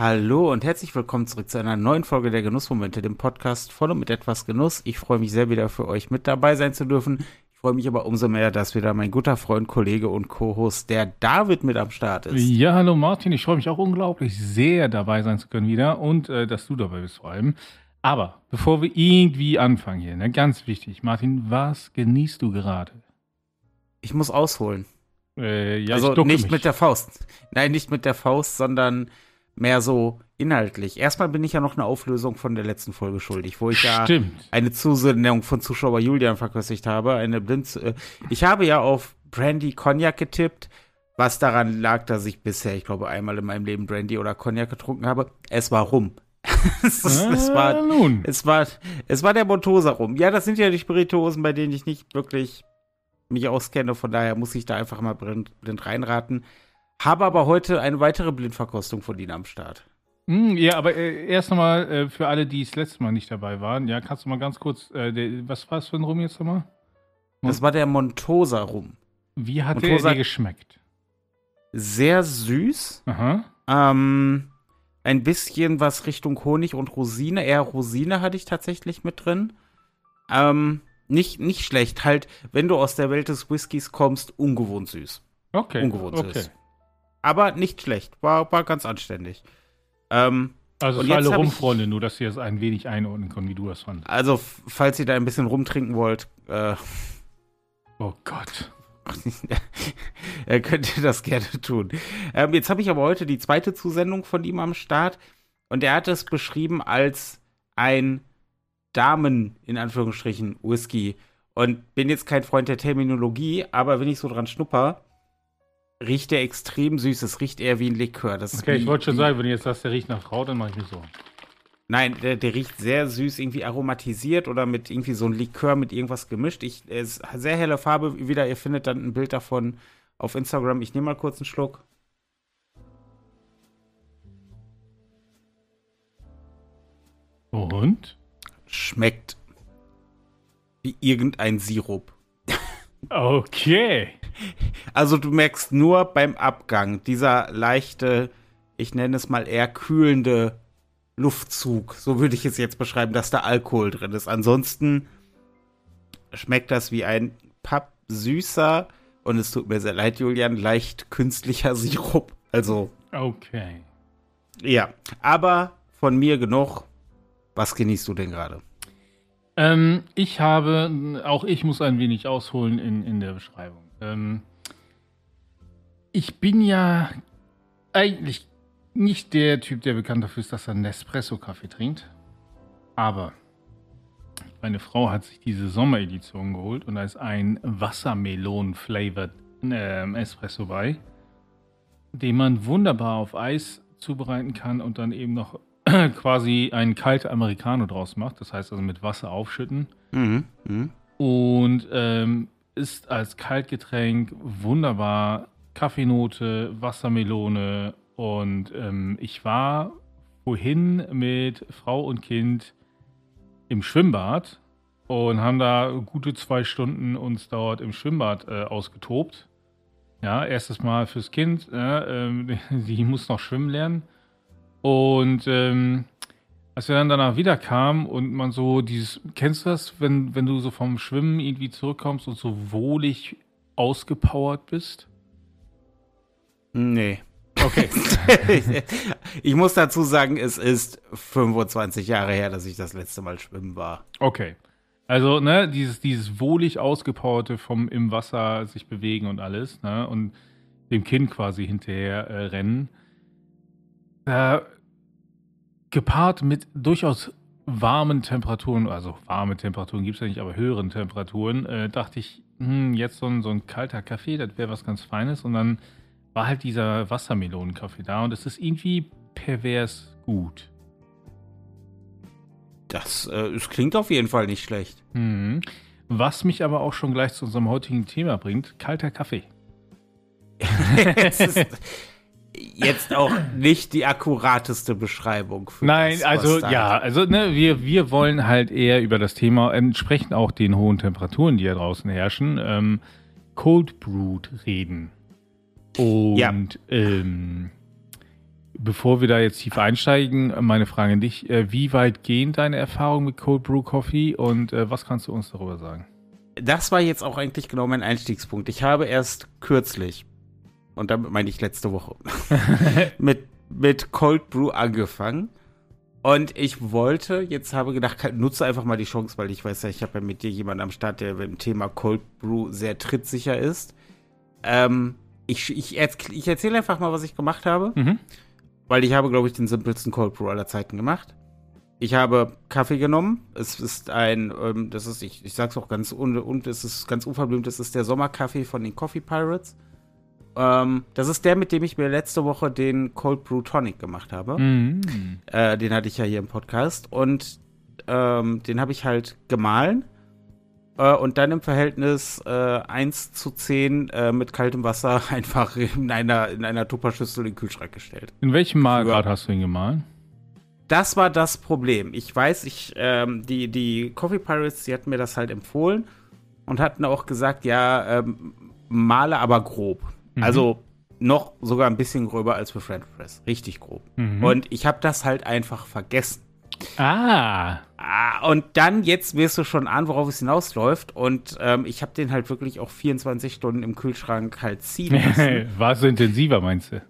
Hallo und herzlich willkommen zurück zu einer neuen Folge der Genussmomente, dem Podcast von und mit etwas Genuss. Ich freue mich sehr, wieder für euch mit dabei sein zu dürfen. Ich freue mich aber umso mehr, dass wieder mein guter Freund, Kollege und Co-Host, der David, mit am Start ist. Ja, hallo Martin, ich freue mich auch unglaublich sehr, dabei sein zu können wieder und dass du dabei bist vor allem. Aber bevor wir irgendwie anfangen hier, ne, ganz wichtig, Martin, was genießt du gerade? Ich muss ausholen. Ja, also nicht mit der Faust. Nein, nicht mit der Faust, sondern mehr so inhaltlich. Erstmal bin ich ja noch eine Auflösung von der letzten Folge schuldig, wo ich ja eine Zusendung von Zuschauer Julian verköstigt habe. Ich habe ja auf Brandy Cognac getippt, was daran lag, dass ich bisher, ich glaube, einmal in meinem Leben Brandy oder Cognac getrunken habe. Es war rum. Es war der Montosa rum. Ja, das sind ja die Spirituosen, bei denen ich nicht wirklich mich auskenne. Von daher muss ich da einfach mal blind reinraten. Habe aber heute eine weitere Blindverkostung von Ihnen am Start. Ja, aber erst nochmal für alle, die das letzte Mal nicht dabei waren. Ja, kannst du mal ganz kurz, was war es für ein Rum jetzt nochmal? Das war der Montosa-Rum. Wie hat der geschmeckt? Sehr süß. Aha. Ein bisschen was Richtung Honig und Rosine. Eher Rosine hatte ich tatsächlich mit drin. Nicht schlecht. Halt, wenn du aus der Welt des Whiskys kommst, ungewohnt süß. Okay. Ungewohnt süß. Aber nicht schlecht, war ganz anständig. Also für alle Rumfreunde, nur dass ihr das ein wenig einordnen könnt, wie du das fandest. Also, falls ihr da ein bisschen rumtrinken wollt, oh Gott. Könnt ihr das gerne tun. Jetzt habe ich aber heute die zweite Zusendung von ihm am Start. Und er hat es beschrieben als ein Damen, in Anführungsstrichen, Whisky. Und bin jetzt kein Freund der Terminologie, aber wenn ich so dran schnupper, riecht er extrem süß. Es riecht eher wie ein Likör. Das okay, ich wollte schon sagen, wenn du jetzt sagst, der riecht nach Kraut, dann mache ich mir so. Nein, der riecht sehr süß, irgendwie aromatisiert oder mit irgendwie so einem Likör mit irgendwas gemischt. Es ist sehr helle Farbe wieder. Ihr findet dann ein Bild davon auf Instagram. Ich nehme mal kurz einen Schluck. Und? Schmeckt wie irgendein Sirup. Okay. Also du merkst nur beim Abgang dieser leichte, ich nenne es mal eher kühlende Luftzug, so würde ich es jetzt beschreiben, dass da Alkohol drin ist. Ansonsten schmeckt das wie ein pappsüßer, und es tut mir sehr leid, Julian, leicht künstlicher Sirup. Also okay. Ja, aber von mir genug. Was genießt du denn gerade? Ich habe, auch ich muss ein wenig ausholen in der Beschreibung. Ich bin ja eigentlich nicht der Typ, der bekannt dafür ist, dass er Nespresso-Kaffee trinkt. Aber meine Frau hat sich diese Sommeredition geholt und da ist ein Wassermelon-flavored Espresso bei, den man wunderbar auf Eis zubereiten kann und dann eben noch quasi einen kalten Americano draus macht, das heißt also mit Wasser aufschütten. Mhm. Mhm. Und ist als Kaltgetränk wunderbar. Kaffeenote, Wassermelone, und ich war vorhin mit Frau und Kind im Schwimmbad und haben da gute 2 Stunden uns dort im Schwimmbad ausgetobt. Ja, erstes Mal fürs Kind, die muss noch schwimmen lernen. Und als wir dann danach wieder kamen und man so dieses, kennst du das, wenn du so vom Schwimmen irgendwie zurückkommst und so wohlig ausgepowert bist? Nee. Okay. Ich muss dazu sagen, es ist 25 Jahre her, dass ich das letzte Mal schwimmen war. Okay. Also, ne, dieses wohlig ausgepowerte vom im Wasser sich bewegen und alles, ne, und dem Kind quasi hinterher rennen. Gepaart mit durchaus warmen Temperaturen, also warme Temperaturen gibt es ja nicht, aber höheren Temperaturen, dachte ich, jetzt so ein kalter Kaffee, das wäre was ganz Feines. Und dann war halt dieser Wassermelonenkaffee da und es ist irgendwie pervers gut. Das klingt auf jeden Fall nicht schlecht. Mhm. Was mich aber auch schon gleich zu unserem heutigen Thema bringt, kalter Kaffee. Es ist jetzt auch nicht die akkurateste Beschreibung. Wir wollen halt eher über das Thema, entsprechend auch den hohen Temperaturen, die ja draußen herrschen, Cold Brew reden. Und Bevor wir da jetzt tief einsteigen, meine Frage an dich. Wie weit gehen deine Erfahrungen mit Cold Brew Coffee und was kannst du uns darüber sagen? Das war jetzt auch eigentlich genau mein Einstiegspunkt. Ich habe erst kürzlich, und damit meine ich letzte Woche, mit Cold Brew angefangen. Und ich habe gedacht, nutze einfach mal die Chance, weil ich weiß ja, ich habe ja mit dir jemanden am Start, der beim Thema Cold Brew sehr trittsicher ist. Ich erzähle einfach mal, was ich gemacht habe. Mhm. Weil ich habe, glaube ich, den simpelsten Cold Brew aller Zeiten gemacht. Ich habe Kaffee genommen. Es ist ich sag's auch ganz, und es ist ganz unverblümt, es ist der Sommerkaffee von den Coffee Pirates. Das ist der, mit dem ich mir letzte Woche den Cold Brew Tonic gemacht habe. Mhm. Den hatte ich ja hier im Podcast. Und den habe ich halt gemahlen. Und dann im Verhältnis 1:10 mit kaltem Wasser einfach in einer Tupperschüssel in den Kühlschrank gestellt. In welchem Mahlgrad hast du ihn gemahlen? Das war das Problem. Ich weiß, die Coffee Pirates, die hatten mir das halt empfohlen und hatten auch gesagt, ja, mahle aber grob. Mhm. Also noch sogar ein bisschen gröber als für French Press. Richtig grob. Mhm. Und ich habe das halt einfach vergessen. Ah, und dann, jetzt wirst du schon ahnen, worauf es hinausläuft. Und ich habe den halt wirklich auch 24 Stunden im Kühlschrank halt ziehen lassen. War es so intensiver, meinst du?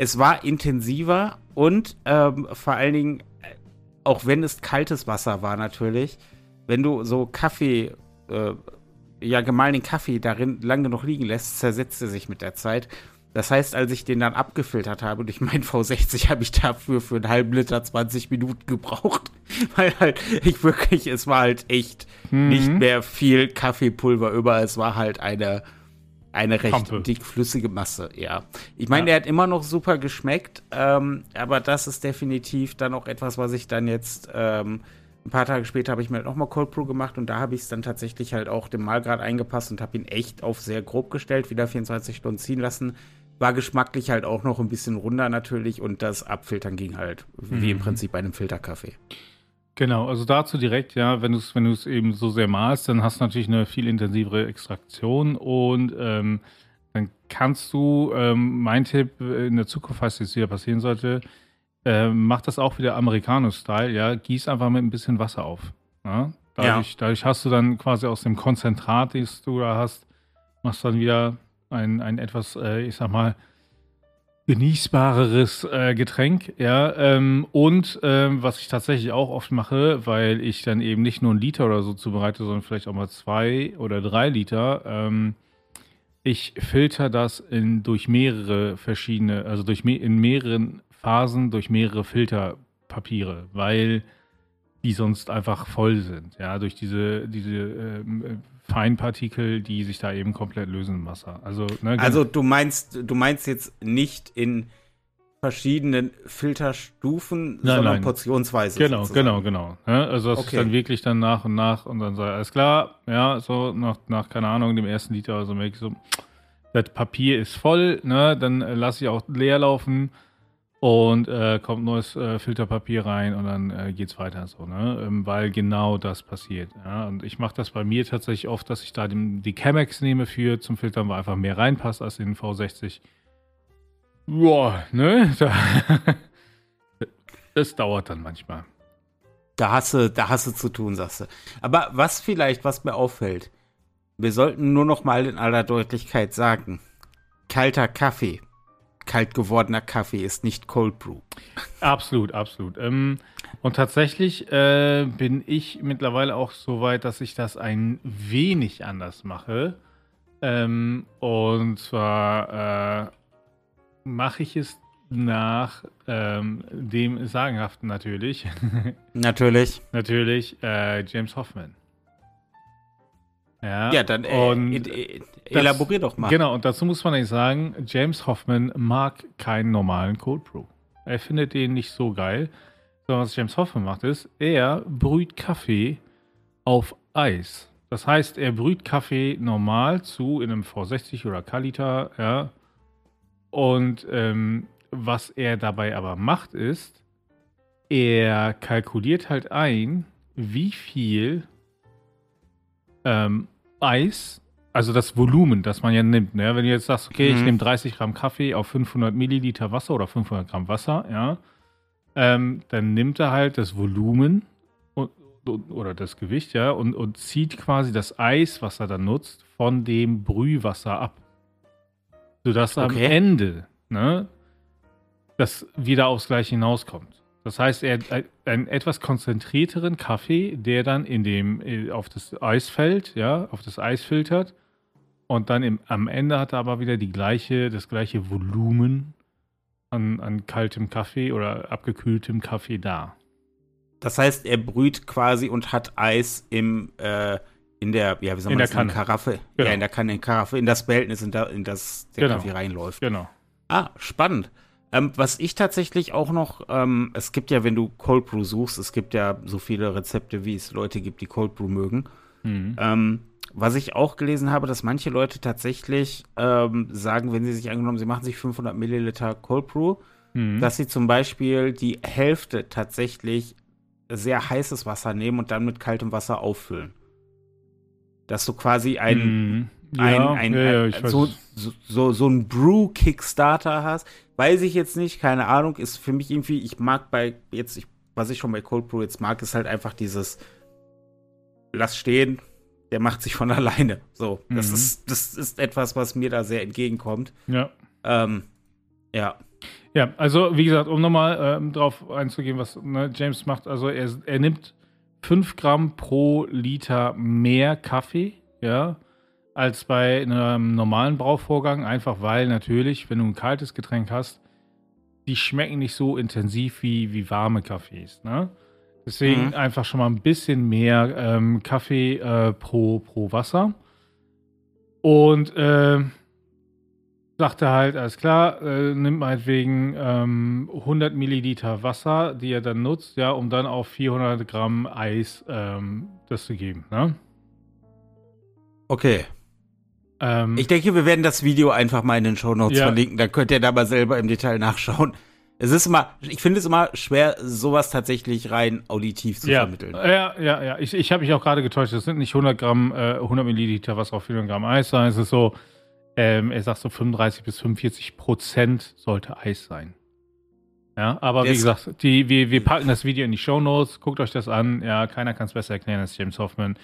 Es war intensiver und vor allen Dingen, auch wenn es kaltes Wasser war natürlich, wenn du so Kaffee, gemahlenen Kaffee darin lang genug liegen lässt, zersetzt er sich mit der Zeit. Das heißt, als ich den dann abgefiltert habe durch meinen V60, habe ich dafür für einen halben Liter 20 Minuten gebraucht. Weil halt es war halt echt nicht mehr viel Kaffeepulver über. Es war halt eine recht dickflüssige Masse, ja. Ich meine, der hat immer noch super geschmeckt, aber das ist definitiv dann auch etwas, was ich dann jetzt ein paar Tage später habe ich mir halt nochmal Cold Brew gemacht und da habe ich es dann tatsächlich halt auch dem Mahlgrad eingepasst und habe ihn echt auf sehr grob gestellt, wieder 24 Stunden ziehen lassen. War geschmacklich halt auch noch ein bisschen runder natürlich und das Abfiltern ging halt wie im Prinzip bei einem Filterkaffee. Genau, also dazu direkt, ja, wenn du es eben so sehr mahlst, dann hast du natürlich eine viel intensivere Extraktion und dann kannst du, mein Tipp in der Zukunft, falls das wieder passieren sollte, mach das auch wieder Americano-Style, ja, gieß einfach mit ein bisschen Wasser auf. Ja? Dadurch hast du dann quasi aus dem Konzentrat, das du da hast, machst dann wieder ein etwas, ich sag mal, genießbareres Getränk, ja, was ich tatsächlich auch oft mache, weil ich dann eben nicht nur 1 Liter oder so zubereite, sondern vielleicht auch mal 2 oder 3 Liter, ich filter das in mehreren Phasen durch mehrere Filterpapiere, weil die sonst einfach voll sind, ja, durch diese Feinpartikel, die sich da eben komplett lösen im Wasser. Also, du meinst jetzt nicht in verschiedenen Filterstufen, sondern portionsweise. Genau. Ja, also das ist dann wirklich dann nach und nach und dann sei alles klar, ja, so nach keine Ahnung, dem ersten Liter oder so merke ich so, das Papier ist voll, ne, dann lasse ich auch leer laufen. Und kommt neues Filterpapier rein und dann geht's weiter so, ne? Weil genau das passiert. Ja? Und ich mache das bei mir tatsächlich oft, dass ich da die Chemex nehme für zum Filtern, weil einfach mehr reinpasst als in den V60. Boah, ne? Das dauert dann manchmal. Da hast du zu tun, sagst du. Aber was mir auffällt, wir sollten nur noch mal in aller Deutlichkeit sagen, kalter Kaffee. Kalt gewordener Kaffee ist nicht Cold Brew. Absolut. Und tatsächlich bin ich mittlerweile auch so weit, dass ich das ein wenig anders mache. Und zwar mache ich es nach dem Sagenhaften natürlich. Natürlich, James Hoffmann. Ja, dann elaborier doch mal. Genau, und dazu muss man eigentlich sagen, James Hoffmann mag keinen normalen Cold Brew. Er findet den nicht so geil. Sondern was James Hoffmann macht, ist, er brüht Kaffee auf Eis. Das heißt, er brüht Kaffee normal zu in einem V60 oder Kalita. Ja. Und was er dabei aber macht, ist, er kalkuliert halt ein, wie viel Eis Also das Volumen, das man ja nimmt. Ne? Wenn du jetzt sagst, okay, ich nehme 30 Gramm Kaffee auf 500 Milliliter Wasser oder 500 Gramm Wasser, ja, dann nimmt er halt das Volumen oder das Gewicht, ja, und zieht quasi das Eis, was er dann nutzt, von dem Brühwasser ab. Sodass am Ende, ne, das wieder aufs Gleiche hinauskommt. Das heißt, er hat einen etwas konzentrierteren Kaffee, der dann in dem, auf das Eis fällt, ja, auf das Eis filtert. Und dann am Ende hat er aber wieder das gleiche Volumen an kaltem Kaffee oder abgekühltem Kaffee da. Das heißt, er brüht quasi und hat Eis in der Karaffe. Genau. Ja, in der Karaffe, in das Behältnis, in das der Kaffee reinläuft. Genau. Ah, spannend. Was ich tatsächlich auch noch, es gibt ja, wenn du Cold Brew suchst, es gibt ja so viele Rezepte, wie es Leute gibt, die Cold Brew mögen. Mhm. Was ich auch gelesen habe, dass manche Leute tatsächlich sagen, wenn sie sich angenommen, sie machen sich 500 Milliliter Cold Brew, dass sie zum Beispiel die Hälfte tatsächlich sehr heißes Wasser nehmen und dann mit kaltem Wasser auffüllen. Dass du quasi ein Brew-Kickstarter hast. Weiß ich jetzt nicht, keine Ahnung, ist für mich irgendwie, was ich schon bei Cold Brew jetzt mag, ist halt einfach dieses lass stehen, der macht sich von alleine. So, das ist etwas, was mir da sehr entgegenkommt. Ja. Ja, also wie gesagt, um nochmal drauf einzugehen, was James macht, also er nimmt 5 Gramm pro Liter mehr Kaffee, ja, als bei einem normalen Brauvorgang, einfach weil natürlich, wenn du ein kaltes Getränk hast, die schmecken nicht so intensiv wie warme Kaffees, ne? Deswegen einfach schon mal ein bisschen mehr Kaffee pro Wasser. Und sagt er halt, alles klar, nimmt meinetwegen 100 Milliliter Wasser, die er dann nutzt, ja, um dann auf 400 Gramm Eis das zu geben, ne? Okay. Ich denke, wir werden das Video einfach mal in den Shownotes verlinken, dann könnt ihr da mal selber im Detail nachschauen. Ich finde es immer schwer, sowas tatsächlich rein auditiv zu vermitteln. Ja. Ich habe mich auch gerade getäuscht, das sind nicht 100 Gramm, 100 Milliliter Wasser auf 400 Gramm Eis, sondern es ist so, er sagt so 35-45% sollte Eis sein. Ja, aber wie gesagt, wir packen das Video in die Shownotes, guckt euch das an, ja, keiner kann es besser erklären als James Hoffmann.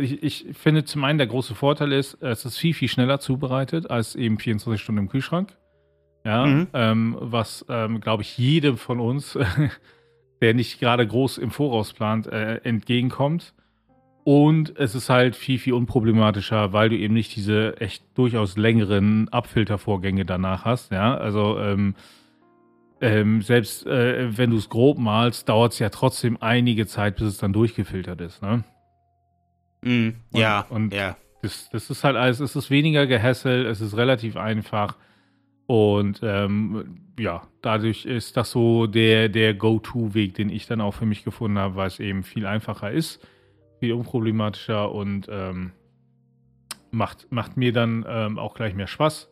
Ich finde zum einen, der große Vorteil ist, es ist viel, viel schneller zubereitet als eben 24 Stunden im Kühlschrank. Ja, was, glaube ich, jedem von uns, der nicht gerade groß im Voraus plant, entgegenkommt. Und es ist halt viel, viel unproblematischer, weil du eben nicht diese echt durchaus längeren Abfiltervorgänge danach hast. Ja, also selbst wenn du es grob malst, dauert es ja trotzdem einige Zeit, bis es dann durchgefiltert ist, ne? Das ist halt alles, es ist weniger Gehässel, es ist relativ einfach und dadurch ist das so der Go-To-Weg, den ich dann auch für mich gefunden habe, weil es eben viel einfacher ist, viel unproblematischer und macht mir dann auch gleich mehr Spaß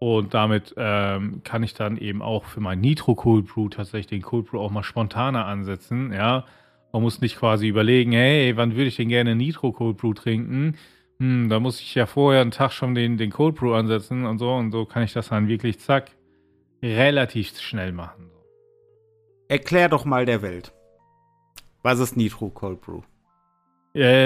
und damit kann ich dann eben auch für mein Nitro-Cold-Brew tatsächlich den Cold-Brew auch mal spontaner ansetzen, ja. Man muss nicht quasi überlegen, hey, wann würde ich denn gerne Nitro Cold Brew trinken? Da muss ich ja vorher einen Tag schon den Cold Brew ansetzen und so kann ich das dann wirklich, zack, relativ schnell machen. Erklär doch mal der Welt. Was ist Nitro Cold Brew?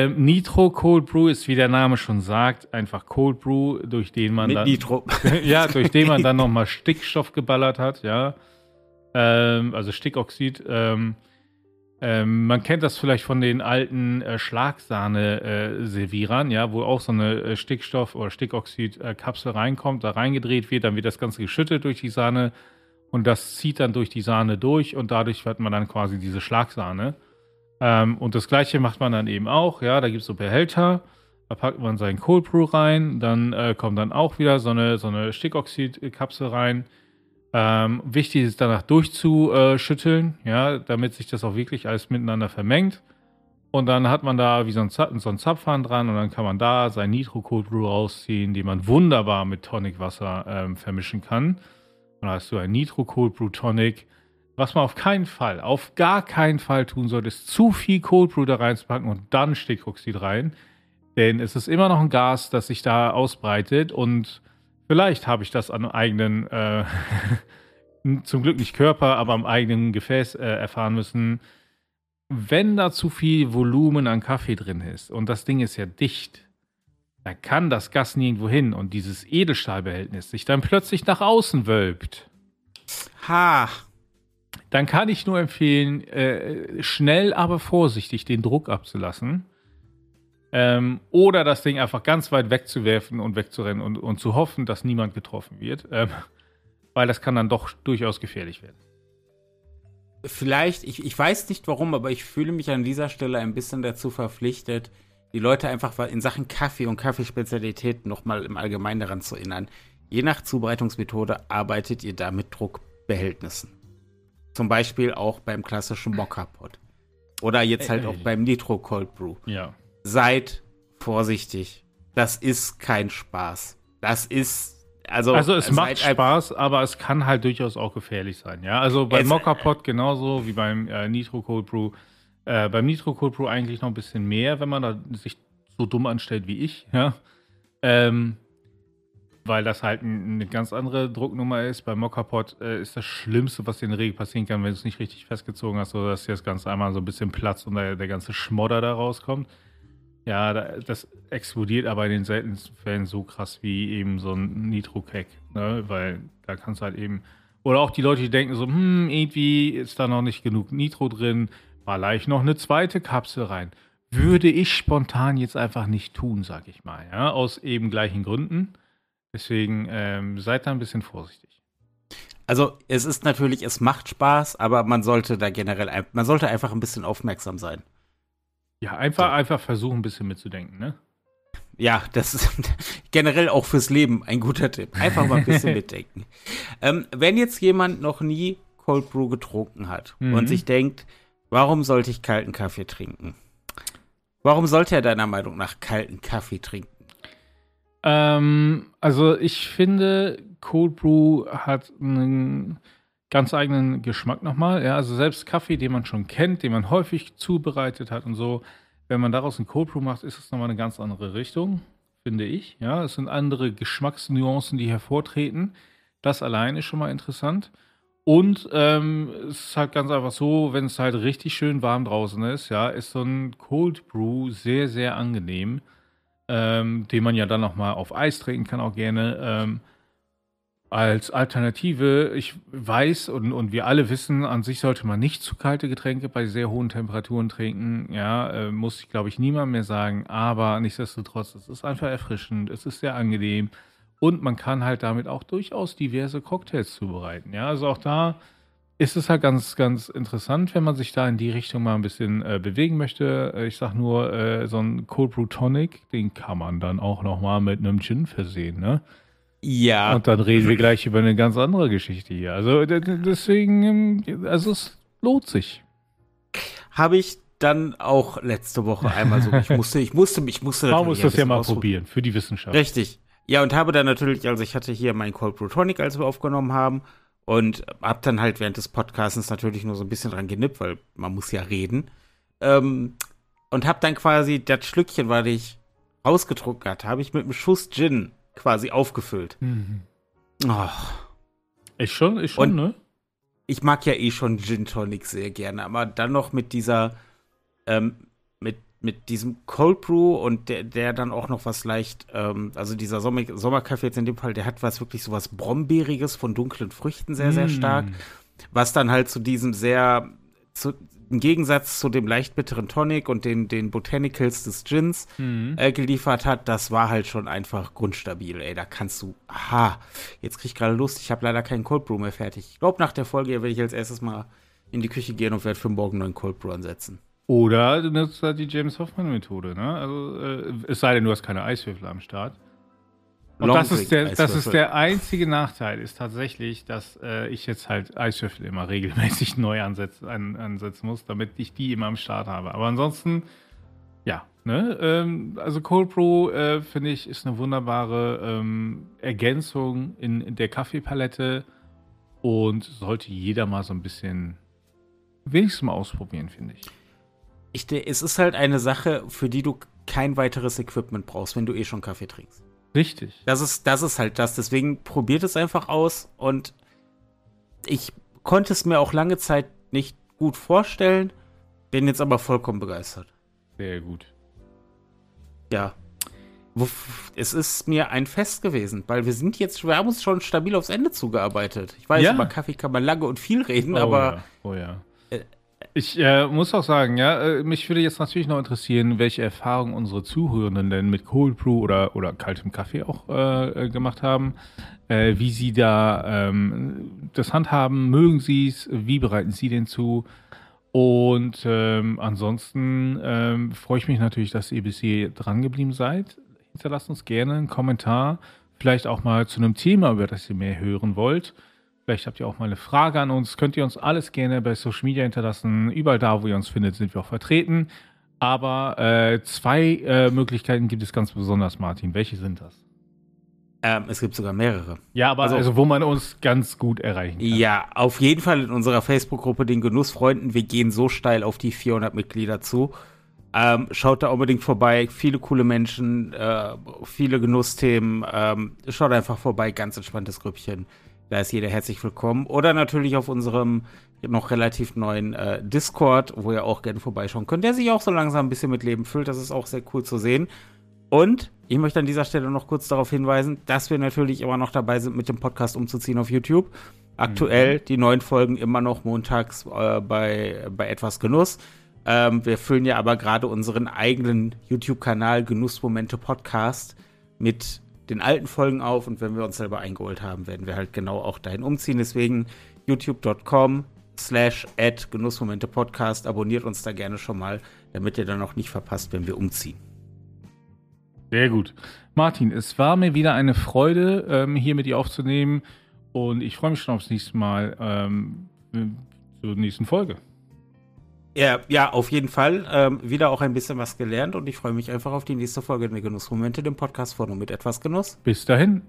Nitro Cold Brew ist, wie der Name schon sagt, einfach Cold Brew, durch den man dann nochmal Stickstoff geballert hat, ja. Also Stickoxid, man kennt das vielleicht von den alten Schlagsahne-Servierern, ja, wo auch so eine Stickstoff- oder Stickoxid-Kapsel reinkommt, da reingedreht wird, dann wird das Ganze geschüttelt durch die Sahne und das zieht dann durch die Sahne durch und dadurch hat man dann quasi diese Schlagsahne. Und das Gleiche macht man dann eben auch, ja, da gibt es so Behälter, da packt man seinen Cold Brew rein, dann kommt dann auch wieder so eine Stickoxid-Kapsel rein. Wichtig ist, danach durchzuschütteln, ja, damit sich das auch wirklich alles miteinander vermengt. Und dann hat man da wie so ein Zapfhahn dran und dann kann man da sein Nitro-Cold Brew rausziehen, den man wunderbar mit Tonicwasser vermischen kann. Und da hast du ein Nitro-Cold Brew Tonic. Was man auf gar keinen Fall tun sollte, ist zu viel Cold Brew da reinzupacken und dann Stickoxid rein. Denn es ist immer noch ein Gas, das sich da ausbreitet und vielleicht habe ich das am eigenen, zum Glück nicht Körper, aber am eigenen Gefäß erfahren müssen, wenn da zu viel Volumen an Kaffee drin ist und das Ding ist ja dicht, dann kann das Gas nirgendwo hin und dieses Edelstahlbehältnis sich dann plötzlich nach außen wölbt. Ha! Dann kann ich nur empfehlen, schnell, aber vorsichtig den Druck abzulassen. Oder das Ding einfach ganz weit wegzuwerfen und wegzurennen und zu hoffen, dass niemand getroffen wird. Weil das kann dann doch durchaus gefährlich werden. Vielleicht, ich weiß nicht warum, aber ich fühle mich an dieser Stelle ein bisschen dazu verpflichtet, die Leute einfach in Sachen Kaffee und Kaffeespezialitäten nochmal im Allgemeinen daran zu erinnern. Je nach Zubereitungsmethode arbeitet ihr da mit Druckbehältnissen. Zum Beispiel auch beim klassischen Mokkapot. Oder jetzt halt auch beim Nitro Cold Brew. Ja. Seid vorsichtig. Das ist kein Spaß. Das ist. Also es macht Spaß, aber es kann halt durchaus auch gefährlich sein. Ja? Also beim Mokkapot genauso wie beim Nitro Cold Brew. Beim Nitro Cold Brew eigentlich noch ein bisschen mehr, wenn man da sich so dumm anstellt wie ich. Ja? Weil das halt eine ganz andere Drucknummer ist. Bei Mokkapot ist das Schlimmste, was dir in der Regel passieren kann, wenn du es nicht richtig festgezogen hast, sodass dir das Ganze einmal so ein bisschen platzt und der ganze Schmodder da rauskommt. Ja, das explodiert aber in den seltensten Fällen so krass wie eben so ein Nitro-Cake, ne? Weil da kannst du halt eben... Oder auch die Leute, die denken so, irgendwie ist da noch nicht genug Nitro drin, mal leicht noch eine zweite Kapsel rein. Würde ich spontan jetzt einfach nicht tun, sag ich mal, ja? Aus eben gleichen Gründen. Deswegen seid da ein bisschen vorsichtig. Also es ist natürlich, es macht Spaß, aber man sollte da generell, man sollte einfach ein bisschen aufmerksam sein. Ja, einfach versuchen, ein bisschen mitzudenken, ne? Ja, das ist generell auch fürs Leben ein guter Tipp. Einfach mal ein bisschen mitdenken. Wenn jetzt jemand noch nie Cold Brew getrunken hat und sich denkt, warum sollte ich kalten Kaffee trinken? Warum sollte er deiner Meinung nach kalten Kaffee trinken? Also ich finde, Cold Brew hat einen ganz eigenen Geschmack nochmal. Ja, also selbst Kaffee, den man schon kennt, den man häufig zubereitet hat und so, wenn man daraus einen Cold Brew macht, ist es nochmal eine ganz andere Richtung, finde ich. Ja, es sind andere Geschmacksnuancen, die hervortreten. Das alleine ist schon mal interessant. Und es ist halt ganz einfach so, wenn es halt richtig schön warm draußen ist, ja, ist so ein Cold Brew sehr, sehr angenehm. Den man ja dann noch mal auf Eis trinken kann, auch gerne als Alternative. Ich weiß und wir alle wissen, an sich sollte man nicht zu kalte Getränke bei sehr hohen Temperaturen trinken. Ja, muss ich, glaube ich, niemand mehr sagen. Aber nichtsdestotrotz, es ist einfach erfrischend, es ist sehr angenehm und man kann halt damit auch durchaus diverse Cocktails zubereiten. Ja, also auch da ist es halt ganz, ganz interessant, wenn man sich da in die Richtung mal ein bisschen bewegen möchte. Ich sag nur, so ein Cold Brew Tonic, den kann man dann auch nochmal mit einem Gin versehen, ne? Ja. Und dann reden wir gleich über eine ganz andere Geschichte hier. Also deswegen, also es lohnt sich. Habe ich dann auch letzte Woche einmal so, ich musste natürlich. Man muss das ja mal probieren, für die Wissenschaft. Richtig. Ja, und habe dann natürlich, also ich hatte hier meinen Cold Brew Tonic, als wir aufgenommen haben. Und hab dann halt während des Podcasts natürlich nur so ein bisschen dran genippt, weil man muss ja reden. Und hab dann quasi das Schlückchen, was ich ausgedruckt hatte, habe ich mit einem Schuss Gin quasi aufgefüllt. Mhm. Oh. Ist schon, und ne? Ich mag ja eh schon Gin Tonic sehr gerne, aber dann noch mit dieser, mit diesem Cold Brew und der dann auch noch was leicht, also dieser Sommerkaffee jetzt in dem Fall, der hat was wirklich so was Brombeeriges von dunklen Früchten sehr, sehr stark, was dann halt zu diesem im Gegensatz zu dem leicht bitteren Tonic und den Botanicals des Gins geliefert hat, das war halt schon einfach grundstabil, ey, da kannst du, jetzt krieg ich gerade Lust, ich habe leider keinen Cold Brew mehr fertig. Ich glaube, nach der Folge werde ich als erstes mal in die Küche gehen und werde für morgen einen Cold Brew ansetzen. Oder du nutzt halt die James Hoffmann-Methode, ne? Also, es sei denn, du hast keine Eiswürfel am Start. Und das ist der einzige Nachteil, ist tatsächlich, dass ich jetzt halt Eiswürfel immer regelmäßig neu ansetzen muss, damit ich die immer am Start habe. Aber ansonsten, ja, ne? Also Cold Brew, finde ich, ist eine wunderbare Ergänzung in der Kaffeepalette und sollte jeder mal so ein bisschen wenigstens mal ausprobieren, finde ich. Es ist halt eine Sache, für die du kein weiteres Equipment brauchst, wenn du eh schon Kaffee trinkst. Richtig. Das ist halt das. Deswegen probiert es einfach aus. Und ich konnte es mir auch lange Zeit nicht gut vorstellen, bin jetzt aber vollkommen begeistert. Sehr gut. Ja. Es ist mir ein Fest gewesen, weil wir haben uns schon stabil aufs Ende zugearbeitet. Ich weiß, über Kaffee kann man lange und viel reden, aber... Ja. Oh ja. Ich muss auch sagen, mich würde jetzt natürlich noch interessieren, welche Erfahrungen unsere Zuhörenden denn mit Cold Brew oder kaltem Kaffee auch gemacht haben, wie sie da das handhaben, mögen sie es, wie bereiten sie den zu? Und ansonsten freue ich mich natürlich, dass ihr bis hier dran geblieben seid. Hinterlasst uns gerne einen Kommentar, vielleicht auch mal zu einem Thema, über das ihr mehr hören wollt. Vielleicht habt ihr auch mal eine Frage an uns. Könnt ihr uns alles gerne bei Social Media hinterlassen. Überall da, wo ihr uns findet, sind wir auch vertreten. Aber zwei Möglichkeiten gibt es ganz besonders, Martin. Welche sind das? Es gibt sogar mehrere. Ja, aber also wo man uns ganz gut erreichen kann. Ja, auf jeden Fall in unserer Facebook-Gruppe, den Genussfreunden. Wir gehen so steil auf die 400 Mitglieder zu. Schaut da unbedingt vorbei. Viele coole Menschen, viele Genussthemen. Schaut einfach vorbei. Ganz entspanntes Grüppchen. Da ist jeder herzlich willkommen. Oder natürlich auf unserem noch relativ neuen Discord, wo ihr auch gerne vorbeischauen könnt. Der sich auch so langsam ein bisschen mit Leben füllt. Das ist auch sehr cool zu sehen. Und ich möchte an dieser Stelle noch kurz darauf hinweisen, dass wir natürlich immer noch dabei sind, mit dem Podcast umzuziehen auf YouTube. Aktuell die neuen Folgen immer noch montags bei EtwasGenuss. Wir füllen ja aber gerade unseren eigenen YouTube-Kanal Genussmomente Podcast mit den alten Folgen auf. Und wenn wir uns selber eingeholt haben, werden wir halt genau auch dahin umziehen. Deswegen youtube.com/@Genussmomente Podcast. Abonniert uns da gerne schon mal, damit ihr dann auch nicht verpasst, wenn wir umziehen. Sehr gut. Martin, es war mir wieder eine Freude, hier mit dir aufzunehmen. Und ich freue mich schon aufs nächste Mal, zur nächsten Folge. Ja, auf jeden Fall. Wieder auch ein bisschen was gelernt. Und ich freue mich einfach auf die nächste Folge der Genussmomente, dem Podcast von und mit EtwasGenuss. Bis dahin.